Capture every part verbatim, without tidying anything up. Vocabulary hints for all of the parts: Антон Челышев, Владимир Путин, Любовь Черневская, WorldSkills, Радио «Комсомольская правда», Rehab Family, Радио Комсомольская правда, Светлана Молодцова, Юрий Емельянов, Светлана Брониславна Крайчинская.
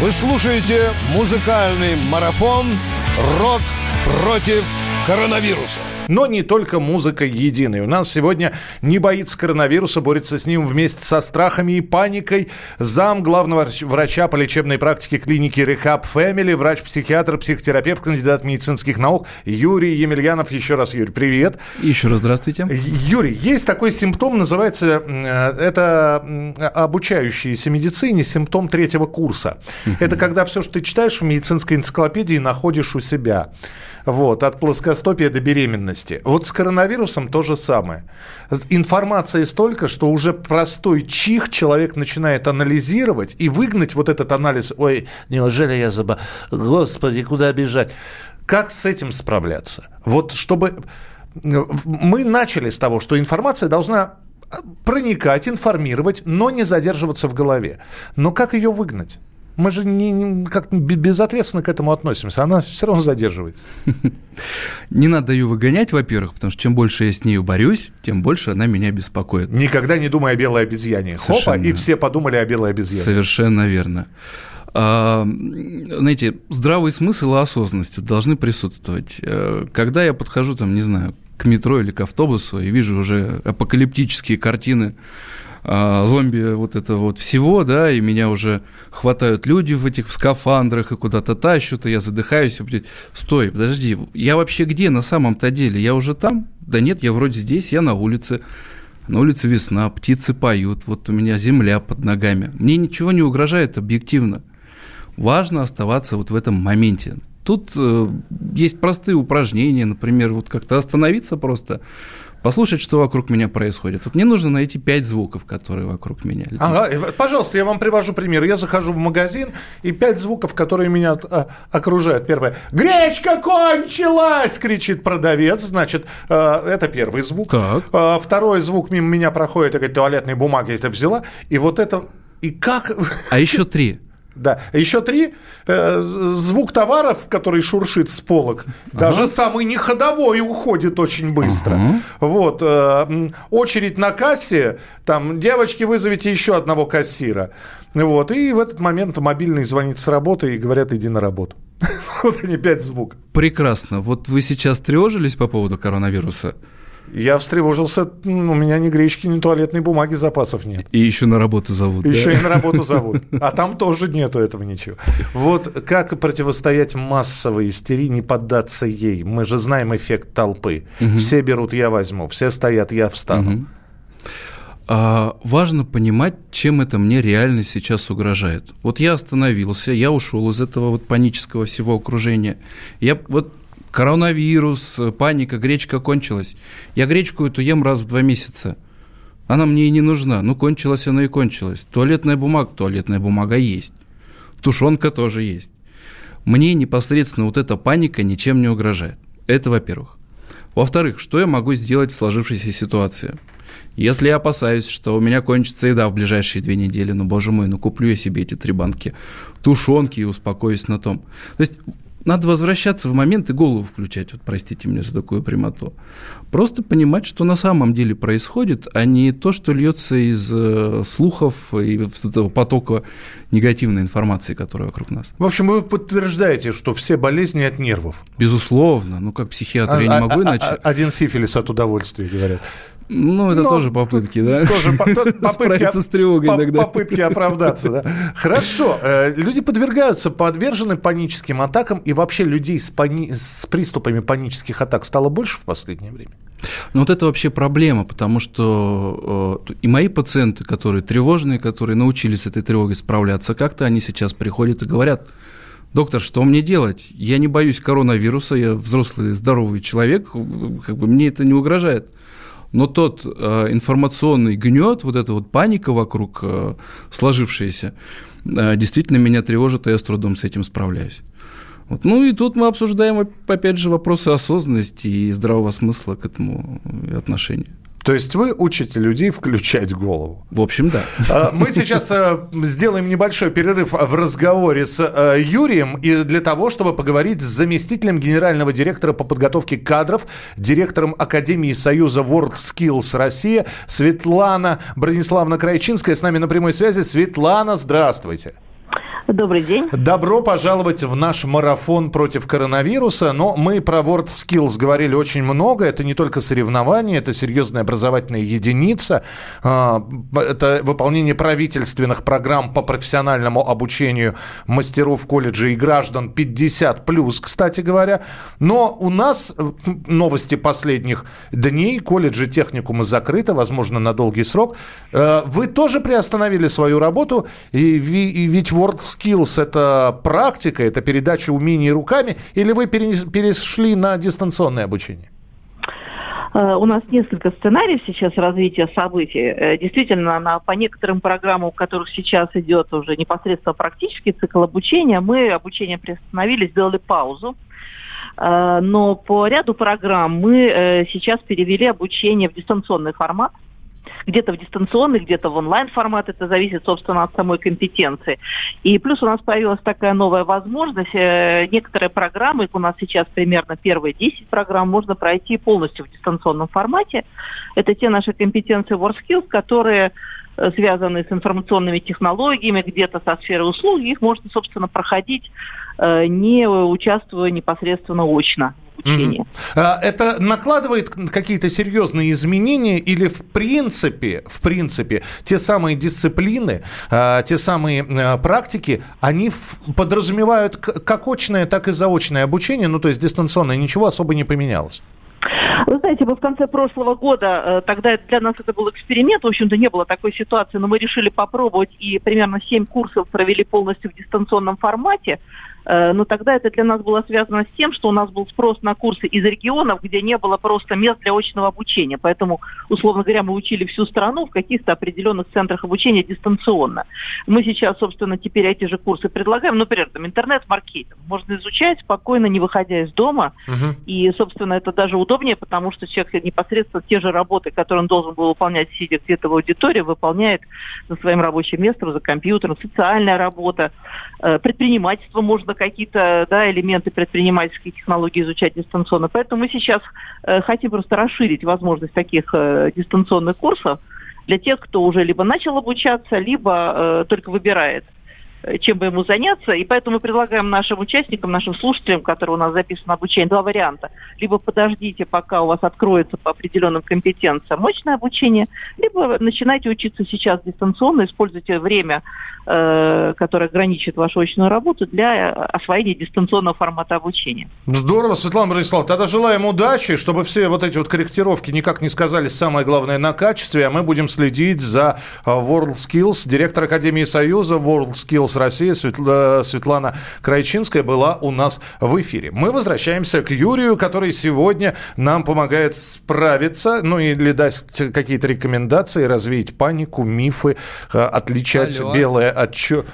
Вы слушаете музыкальный марафон «Рок против коронавируса». Но не только музыка единая. У нас сегодня не боится коронавируса, борется с ним вместе со страхами и паникой зам главного врача по лечебной практике клиники Rehab Family, врач-психиатр, психотерапевт, кандидат медицинских наук Юрий Емельянов. Еще раз, Юрий, привет. Еще раз здравствуйте. Юрий, есть такой симптом, называется, это обучающиеся медицине симптом третьего курса. Uh-huh. Это когда все, что ты читаешь в медицинской энциклопедии, находишь у себя. Вот, от плоскостопия до беременности. Вот с коронавирусом то же самое. Информации столько, что уже простой чих человек начинает анализировать и выгнать вот этот анализ. Ой, неужели я забыл? Господи, куда бежать? Как с этим справляться? Вот чтобы... Мы начали с того, что информация должна проникать, информировать, но не задерживаться в голове. Но как ее выгнать? Мы же не, как безответственно к этому относимся. Она все равно задерживается. Не надо ее выгонять, во-первых, потому что чем больше я с нею борюсь, тем больше она меня беспокоит. Никогда не думай о белой обезьяне. Хопа, и все подумали о белой обезьяне. Совершенно верно. А, знаете, здравый смысл и осознанность должны присутствовать. Когда я подхожу, там, не знаю, к метро или к автобусу и вижу уже апокалиптические картины, зомби вот это вот всего, да, и меня уже хватают люди в этих в скафандрах и куда-то тащут, и я задыхаюсь. И... Стой, подожди, я вообще где на самом-то деле? Я уже там? Да нет, я вроде здесь, я на улице. На улице весна, птицы поют, вот у меня земля под ногами. Мне ничего не угрожает объективно. Важно оставаться вот в этом моменте. Тут э, есть простые упражнения, например, вот как-то остановиться просто, послушать, что вокруг меня происходит. Вот мне нужно найти пять звуков, которые вокруг меня. Ага, пожалуйста, я вам привожу пример. Я захожу в магазин, и пять звуков, которые меня окружают. Первое. «Гречка кончилась!» — кричит продавец. Значит, это первый звук. Так. Второй звук мимо меня проходит, такая туалетная бумага, если взяла. И вот это... И как... А еще три. Да, еще три. Звук товаров, который шуршит с полок, ага. даже самый неходовой уходит очень быстро. Ага. Вот. Очередь на кассе, там, девочки, вызовите еще одного кассира. Вот. И в этот момент мобильный звонит с работы и говорят, иди на работу. Вот они, пять звуков. Прекрасно. Вот вы сейчас тревожились по поводу коронавируса? Я встревожился, у меня ни гречки, ни туалетной бумаги, запасов нет. И еще на работу зовут. Еще да? и на работу зовут. А там тоже нету этого ничего. Вот как противостоять массовой истерии, не поддаться ей? Мы же знаем эффект толпы. Угу. Все берут, я возьму. Все стоят, я встану. Угу. А, важно понимать, чем это мне реально сейчас угрожает. Вот я остановился, я ушел из этого вот панического всего окружения. Я вот... Коронавирус, паника, гречка кончилась. Я гречку эту ем раз в два месяца. Она мне и не нужна. Ну, кончилась она и кончилась. Туалетная бумага, туалетная бумага есть. Тушенка тоже есть. Мне непосредственно вот эта паника ничем не угрожает. Это, во-первых. Во-вторых, что я могу сделать в сложившейся ситуации? Если я опасаюсь, что у меня кончится еда в ближайшие две недели, ну, боже мой, ну, куплю я себе эти три банки тушенки и успокоюсь на том. То есть... Надо возвращаться в момент и голову включать, вот простите меня за такую прямоту. Просто понимать, что на самом деле происходит, а не то, что льется из э, слухов и этого потока негативной информации, которая вокруг нас. В общем, вы подтверждаете, что все болезни от нервов. Безусловно. Ну, как психиатр а, я не а, могу а, иначе. Один сифилис от удовольствия, говорят. Ну, это Но тоже попытки, да? Тоже справиться с тревогой иногда. Попытки оправдаться, да. Хорошо. Люди подвергаются, подвержены паническим атакам, и вообще людей с, пани... с приступами панических атак стало больше в последнее время? Ну, вот это вообще проблема, потому что и мои пациенты, которые тревожные, которые научились с этой тревогой справляться, как-то они сейчас приходят и говорят: доктор, что мне делать? Я не боюсь коронавируса, я взрослый, здоровый человек, как бы мне это не угрожает. Но тот э, информационный гнет, вот эта вот паника вокруг э, сложившаяся, э, действительно меня тревожит, и я с трудом с этим справляюсь. Вот. Ну и тут мы обсуждаем, опять же, вопросы осознанности и здравого смысла к этому отношению. То есть вы учите людей включать голову. В общем, да. Мы сейчас сделаем небольшой перерыв в разговоре с Юрием и для того, чтобы поговорить с заместителем генерального директора по подготовке кадров, директором Академии Союза WorldSkills Россия Светлана Брониславна Крайчинская. С нами на прямой связи. Светлана, здравствуйте. Добрый день. Добро пожаловать в наш марафон против коронавируса. Но мы про WorldSkills говорили очень много. Это не только соревнования, это серьезная образовательная единица. Это выполнение правительственных программ по профессиональному обучению мастеров колледжа и граждан пятьдесят плюс, кстати говоря. Но у нас новости последних дней. Колледжи, техникумы закрыты, возможно, на долгий срок. Вы тоже приостановили свою работу, и ведь WorldSkills Skills — это практика, это передача умений руками, или вы перешли на дистанционное обучение? У нас несколько сценариев сейчас развития событий. Действительно, на, по некоторым программам, у которых сейчас идет уже непосредственно практический цикл обучения, мы обучение приостановили, сделали паузу. Но по ряду программ мы сейчас перевели обучение в дистанционный формат. Где-то в дистанционный, где-то в онлайн-формат. Это зависит, собственно, от самой компетенции. И плюс у нас появилась такая новая возможность. Некоторые программы, у нас сейчас примерно первые десять программ, можно пройти полностью в дистанционном формате. Это те наши компетенции WorldSkills, которые связаны с информационными технологиями, где-то со сферой услуг. Их можно, собственно, проходить, не участвуя непосредственно очно. Mm-hmm. Это накладывает какие-то серьезные изменения или в принципе, в принципе те самые дисциплины, те самые практики, они подразумевают как очное, так и заочное обучение, ну то есть дистанционное, ничего особо не поменялось? Вы знаете, мы в конце прошлого года, тогда для нас это был эксперимент, в общем-то не было такой ситуации, но мы решили попробовать и примерно семь курсов провели полностью в дистанционном формате. Но тогда это для нас было связано с тем, что у нас был спрос на курсы из регионов, где не было просто мест для очного обучения. Поэтому, условно говоря, мы учили всю страну в каких-то определенных центрах обучения дистанционно. Мы сейчас, собственно, теперь эти же курсы предлагаем. Например, там интернет-маркетинг. Можно изучать спокойно, не выходя из дома. Uh-huh. И, собственно, это даже удобнее, потому что человек непосредственно те же работы, которые он должен был выполнять, сидя где-то в аудитории, выполняет за своим рабочим местом, за компьютером. Социальная работа, предпринимательство можно какие-то, да, элементы предпринимательских технологий изучать дистанционно. Поэтому мы сейчас э, хотим просто расширить возможность таких э, дистанционных курсов для тех, кто уже либо начал обучаться, либо э, только выбирает, чем бы ему заняться. И поэтому мы предлагаем нашим участникам, нашим слушателям, которые у нас записано обучение, два варианта. Либо подождите, пока у вас откроется по определенным компетенциям мощное обучение, либо начинайте учиться сейчас дистанционно, используйте время, э, которое ограничит вашу очную работу, для освоения дистанционного формата обучения. Здорово, Светлана Брониславовна. Тогда желаем удачи, чтобы все вот эти вот корректировки никак не сказались, самое главное, на качестве. А мы будем следить за WorldSkills. Директор Академии Союза WorldSkills Россия Светлана Крайчинская была у нас в эфире. Мы возвращаемся к Юрию, который сегодня нам помогает справиться, ну или даст какие-то рекомендации, развеять панику, мифы, отличать Алло. белое от чё.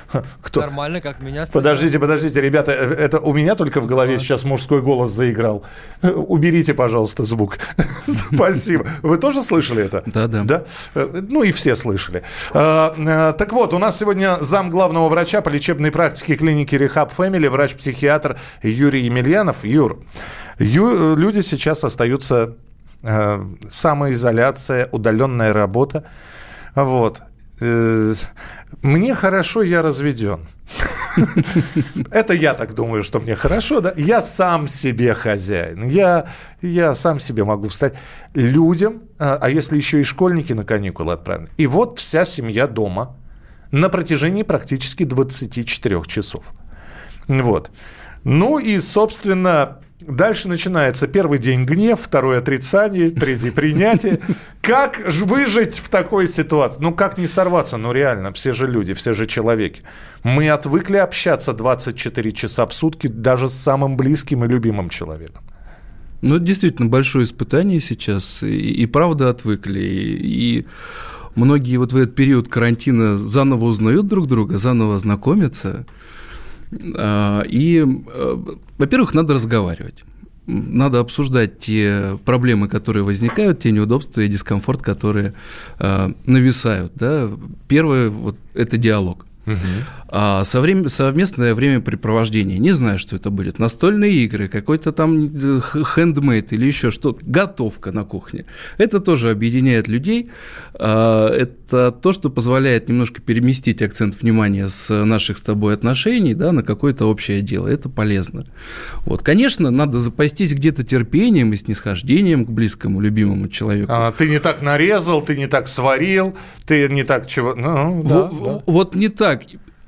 Кто? Нормально, как меня. Подождите, подождите, ребята, это у меня только в голове сейчас мужской голос заиграл. Уберите, пожалуйста, звук. Спасибо. Вы тоже слышали это? Да, да. Ну и все слышали. Так вот, у нас сегодня зам главного врача по лечебной практике клиники Rehab Family, врач-психиатр Юрий Емельянов. Юр, Юр, люди сейчас остаются, э, самоизоляция, удаленная работа. Вот. Э, мне хорошо, я разведен. Это я так думаю, что мне хорошо, да? Я сам себе хозяин, я, я сам себе могу встать. Людям, а если еще и школьники на каникулы отправлены, и вот вся семья дома на протяжении практически двадцати четырех часов. Вот. Ну и, собственно, дальше начинается первый день гнев, второй отрицание, третий принятие. Как выжить в такой ситуации? Ну, как не сорваться? Ну, реально, все же люди, все же человеки. Мы отвыкли общаться двадцать четыре часа в сутки даже с самым близким и любимым человеком. Ну, это действительно большое испытание сейчас. И, и правда отвыкли, и... и... Многие вот в этот период карантина заново узнают друг друга, заново знакомятся. И, во-первых, надо разговаривать. Надо обсуждать те проблемы, которые возникают, те неудобства и дискомфорт, которые нависают. Да? Первое вот, – это диалог. Угу. А, соврем... совместное времяпрепровождение. Не знаю, что это будет. Настольные игры, какой-то там хендмейд или еще что-то. Готовка на кухне. Это тоже объединяет людей. А, это то, что позволяет немножко переместить акцент внимания с наших с тобой отношений, да, на какое-то общее дело. Это полезно. Вот. Конечно, надо запастись где-то терпением и снисхождением к близкому, любимому человеку. А, ты не так нарезал, ты не так сварил, ты не так чего... Ну, да, в, да. Вот не так.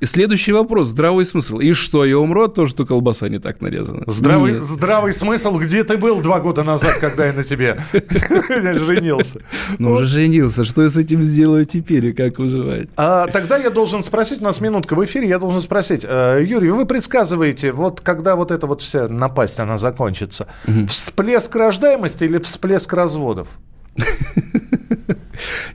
И следующий вопрос. Здравый смысл. И что, я умру от того, что колбаса не так нарезана? Здравый, здравый смысл. Где ты был два года назад, когда я на тебе женился? Ну, уже женился. Что я с этим сделаю теперь и как выживать? Тогда я должен спросить, у нас минутка в эфире, я должен спросить. Юрий, вы предсказываете, вот когда вот эта вот вся напасть, она закончится, всплеск рождаемости или всплеск разводов?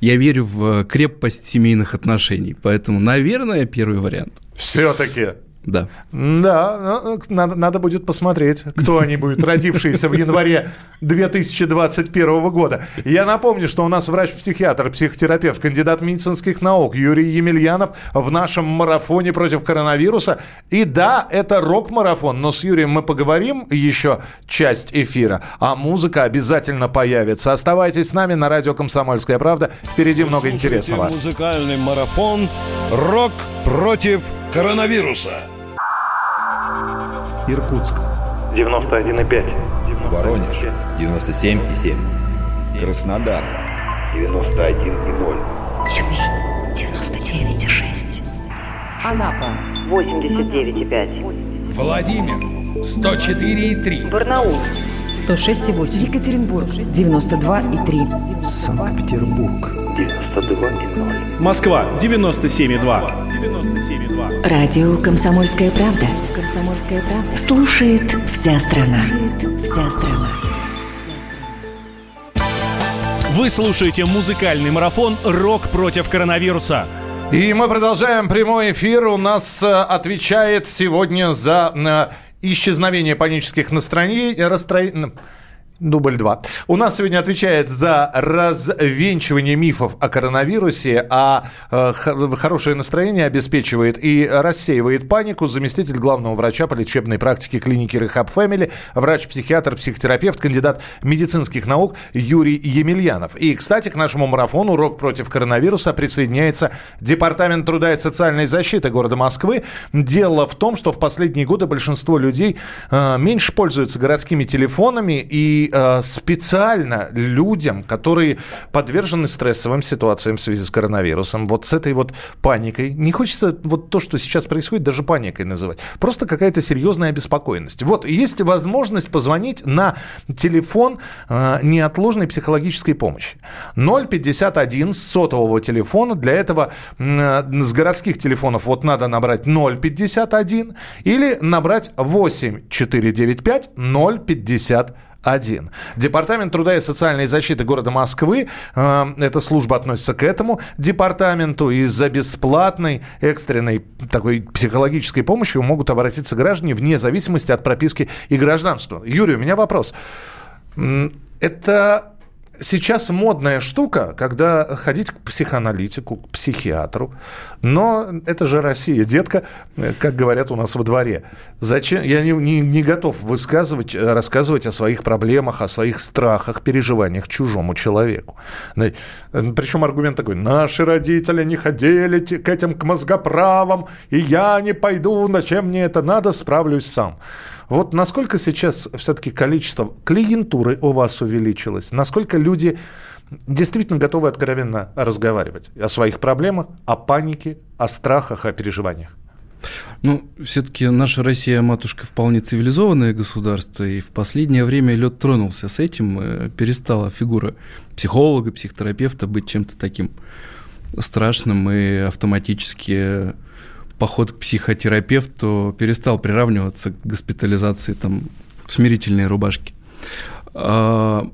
Я верю в крепость семейных отношений, поэтому, наверное, первый вариант. Все-таки. Да. Да, надо, надо будет посмотреть, кто они будут, родившиеся в январе две тысячи двадцать первого года. Я напомню, что у нас врач-психиатр, психотерапевт, кандидат медицинских наук Юрий Емельянов в нашем марафоне против коронавируса. И да, это рок-марафон, но с Юрием мы поговорим еще часть эфира, а музыка обязательно появится. Оставайтесь с нами на радио «Комсомольская правда». Впереди много интересного. Музыкальный марафон «Рок против коронавируса». Иркутск девяносто один и пять. Воронеж девяносто семь и семь. Краснодар девяносто один и ноль. Тюмень девяносто девять и шесть. Анапа восемьдесят девять и пять. Владимир сто четыре и три. Барнаул сто шесть и восемь. Екатеринбург девяносто два и три. Санкт-Петербург девяносто два и ноль. Москва девяносто семь и два. Радио «Комсомольская правда». «Комсомольская правда». Слушает вся страна. Вся страна. Вы слушаете музыкальный марафон «Рок против коронавируса». И мы продолжаем прямой эфир. У нас отвечает сегодня за... исчезновение панических настроений... Расстро... Дубль два. У нас сегодня отвечает за развенчивание мифов о коронавирусе, а э, хорошее настроение обеспечивает и рассеивает панику заместитель главного врача по лечебной практике клиники Rehab Family, врач-психиатр, психотерапевт, кандидат медицинских наук Юрий Емельянов. И, кстати, к нашему марафону «Рок против коронавируса» присоединяется Департамент труда и социальной защиты города Москвы. Дело в том, что в последние годы большинство людей э, меньше пользуются городскими телефонами и И, э, специально людям, которые подвержены стрессовым ситуациям в связи с коронавирусом, вот с этой вот паникой. Не хочется вот то, что сейчас происходит, даже паникой называть. Просто какая-то серьезная обеспокоенность. Вот есть возможность позвонить на телефон э, неотложной психологической помощи. ноль пятьдесят один с сотового телефона. Для этого э, с городских телефонов вот надо набрать ноль пятьдесят один или набрать восемь четыре девять пять ноль пятьдесят один. Один. Департамент труда и социальной защиты города Москвы, э, эта служба относится к этому департаменту, и за бесплатной экстренной такой психологической помощью могут обратиться граждане вне зависимости от прописки и гражданства. Юрий, у меня вопрос. Это сейчас модная штука, когда ходить к психоаналитику, к психиатру, но это же Россия, детка, как говорят у нас во дворе. Зачем? Я не, не, не готов высказывать, рассказывать о своих проблемах, о своих страхах, переживаниях чужому человеку. Причем аргумент такой: наши родители не ходили к этим, к мозгоправам, и я не пойду, зачем мне это надо, справлюсь сам. Вот насколько сейчас все-таки количество клиентуры у вас увеличилось? Насколько люди действительно готовы откровенно разговаривать о своих проблемах, о панике, о страхах, о переживаниях? Ну, все-таки наша Россия-матушка вполне цивилизованное государство, и в последнее время лед тронулся с этим, перестала фигура психолога, психотерапевта быть чем-то таким страшным и автоматически... Поход к психотерапевту перестал приравниваться к госпитализации там, в смирительной рубашке. А,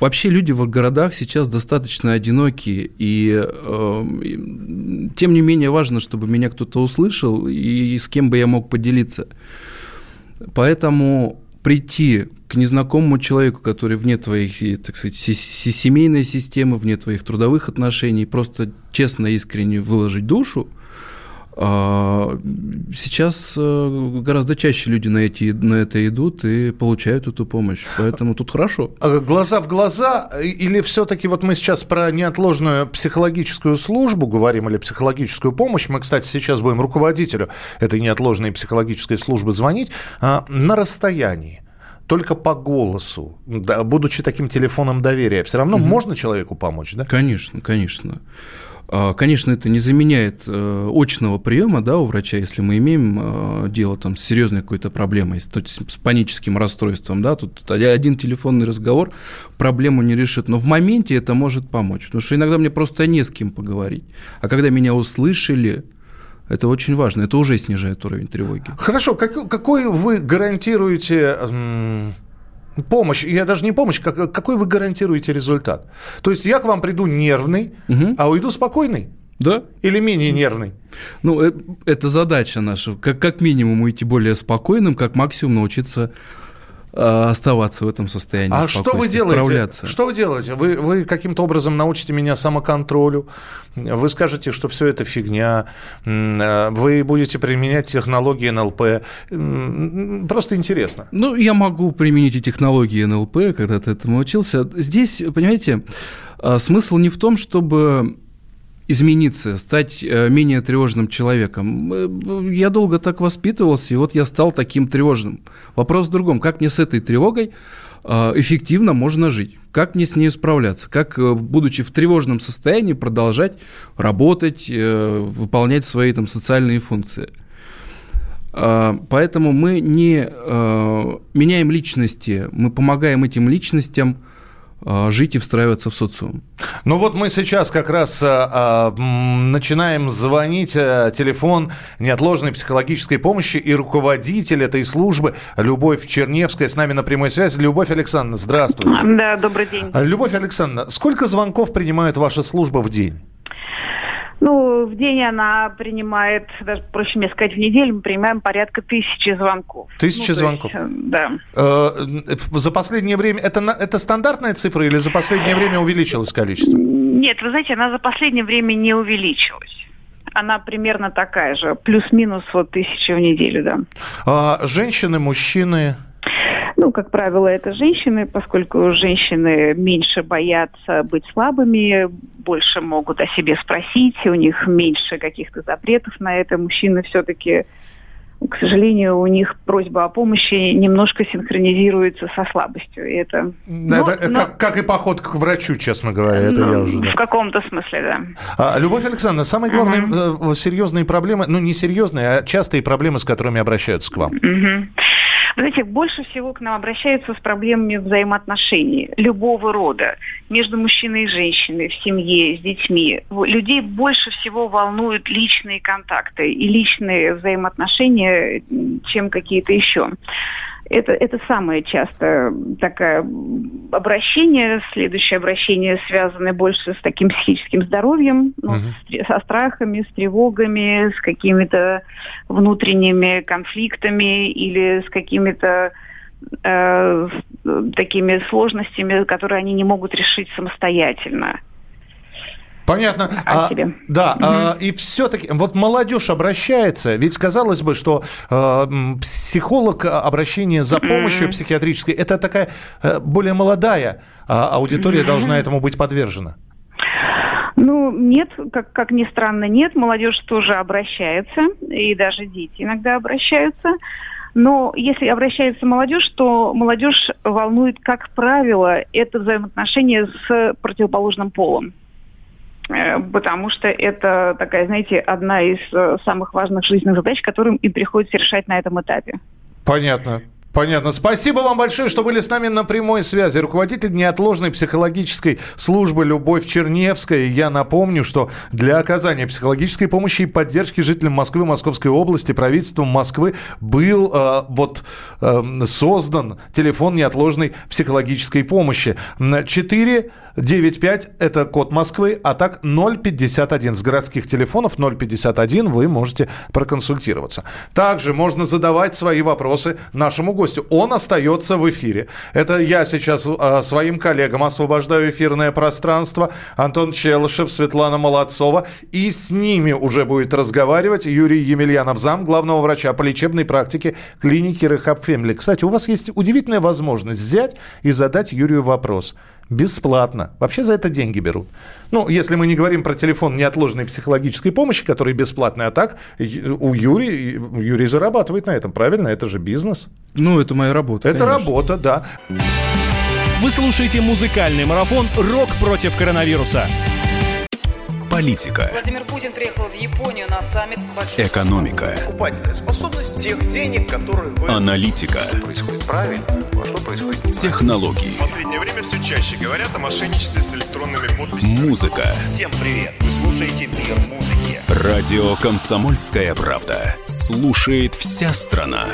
вообще люди в городах сейчас достаточно одиноки, и, а, и тем не менее важно, чтобы меня кто-то услышал и, и с кем бы я мог поделиться. Поэтому прийти к незнакомому человеку, который вне твоей, так сказать, семейной системы, вне твоих трудовых отношений, просто честно, искренне выложить душу, Сейчас гораздо чаще люди на, эти, на это идут и получают эту помощь, поэтому тут хорошо. Глаза в глаза, или все-таки вот мы сейчас про неотложную психологическую службу говорим или психологическую помощь, мы, кстати, сейчас будем руководителю этой неотложной психологической службы звонить на расстоянии. Только по голосу, да, будучи таким телефоном доверия, все равно угу. можно человеку помочь, да? Конечно, конечно. Конечно, это не заменяет очного приема, да, у врача, если мы имеем дело там, с серьезной какой-то проблемой, с паническим расстройством. Да, тут один телефонный разговор проблему не решит, но в моменте это может помочь, потому что иногда мне просто не с кем поговорить. А когда меня услышали... Это очень важно, это уже снижает уровень тревоги. Хорошо, как, какой вы гарантируете м, помощь, я даже не помощь, как, какой вы гарантируете результат? То есть я к вам приду нервный, угу. а уйду спокойный? Да. Или менее нервный? Ну, это задача наша, как, как минимум уйти более спокойным, как максимум научиться... оставаться в этом состоянии а спокойствия, что вы делаете? Справляться. Что вы делаете? Вы, вы каким-то образом научите меня самоконтролю, вы скажете, что все это фигня, вы будете применять технологии эн эл пэ. Просто интересно. Ну, я могу применить и технологии эн эл пэ, когда ты этому учился. Здесь, понимаете, смысл не в том, чтобы... измениться, стать менее тревожным человеком. Я долго так воспитывался, и вот я стал таким тревожным. Вопрос в другом. Как мне с этой тревогой эффективно можно жить? Как мне с ней справляться? Как, будучи в тревожном состоянии, продолжать работать, выполнять свои там, социальные функции? Поэтому мы не меняем личности, мы помогаем этим личностям жить и встраиваться в социум. Ну вот мы сейчас как раз а, начинаем звонить а, телефон неотложной психологической помощи и руководитель этой службы Любовь Черневская с нами на прямой связи. Любовь Александровна, здравствуйте. Да, добрый день. Любовь Александровна, сколько звонков принимает ваша служба в день? Ну, в день она принимает, даже проще мне сказать, в неделю мы принимаем порядка тысячи звонков. Тысячи ну, звонков? Есть, да. Э, за последнее время... Это, это стандартная цифра или за последнее время увеличилось количество? Нет, вы знаете, она за последнее время не увеличилась. Она примерно такая же, плюс-минус вот тысяча в неделю, да. А женщины, мужчины... Ну, как правило, это женщины, поскольку женщины меньше боятся быть слабыми, больше могут о себе спросить, у них меньше каких-то запретов на это. Мужчины все-таки, к сожалению, у них просьба о помощи немножко синхронизируется со слабостью. И это, но, это, это но... Как, как и поход к врачу, честно говоря. Это ну, я уже, да. В каком-то смысле, да. А, Любовь Александровна, самые главные uh-huh. серьезные проблемы, ну, не серьезные, а частые проблемы, с которыми обращаются к вам. Uh-huh. Знаете, больше всего к нам обращаются с проблемами взаимоотношений любого рода, между мужчиной и женщиной, в семье, с детьми. Людей больше всего волнуют личные контакты и личные взаимоотношения, чем какие-то еще. Это, это самое частое такое обращение. Следующее обращение связано больше с таким психическим здоровьем, ну, uh-huh. со страхами, с тревогами, с какими-то внутренними конфликтами или с какими-то э, такими сложностями, которые они не могут решить самостоятельно. Понятно. А, да, угу. а, и все-таки вот молодежь обращается, ведь казалось бы, что э, психолог, обращение за помощью угу. психиатрической, это такая э, более молодая э, аудитория угу. должна этому быть подвержена. Ну, нет, как, как ни странно, нет. Молодежь тоже обращается, и даже дети иногда обращаются. Но если обращается молодежь, то молодежь волнует, как правило, это взаимоотношение с противоположным полом. Потому что это такая, знаете, одна из самых важных жизненных задач, которым им приходится решать на этом этапе. Понятно. Понятно. Спасибо вам большое, что были с нами на прямой связи. Руководитель неотложной психологической службы Любовь Черневская. Я напомню, что для оказания психологической помощи и поддержки жителям Москвы, Московской области, правительством Москвы был э, вот, э, создан телефон неотложной психологической помощи. четыре девять пять – это код Москвы, а так ноль пятьдесят один. С городских телефонов ноль пятьдесят один вы можете проконсультироваться. Также можно задавать свои вопросы нашему гостю. Он остается в эфире. Это я сейчас э, своим коллегам освобождаю эфирное пространство. Антон Челышев, Светлана Молодцова. И с ними уже будет разговаривать Юрий Емельянов, зам главного врача по лечебной практике клиники Rehab Family. Кстати, у вас есть удивительная возможность взять и задать Юрию вопрос. Бесплатно. Вообще за это деньги берут. Ну, если мы не говорим про телефон неотложной психологической помощи, который бесплатный, а так у Юрия, Юрий зарабатывает на этом, правильно? Это же бизнес. Ну, это моя работа. Это конечно. Работа, да. Вы слушаете музыкальный марафон «Рок против коронавируса». Политика. Владимир Путин приехал в Японию на саммит. Большой... Экономика. Покупательная способность тех денег, которые вы... Аналитика. Что происходит правильно, а что происходит неправильно. Технологии. В последнее время все чаще говорят о мошенничестве с электронными подписями. Музыка. Всем привет. Вы слушаете «Мир музыки». Радио «Комсомольская правда». Слушает вся страна.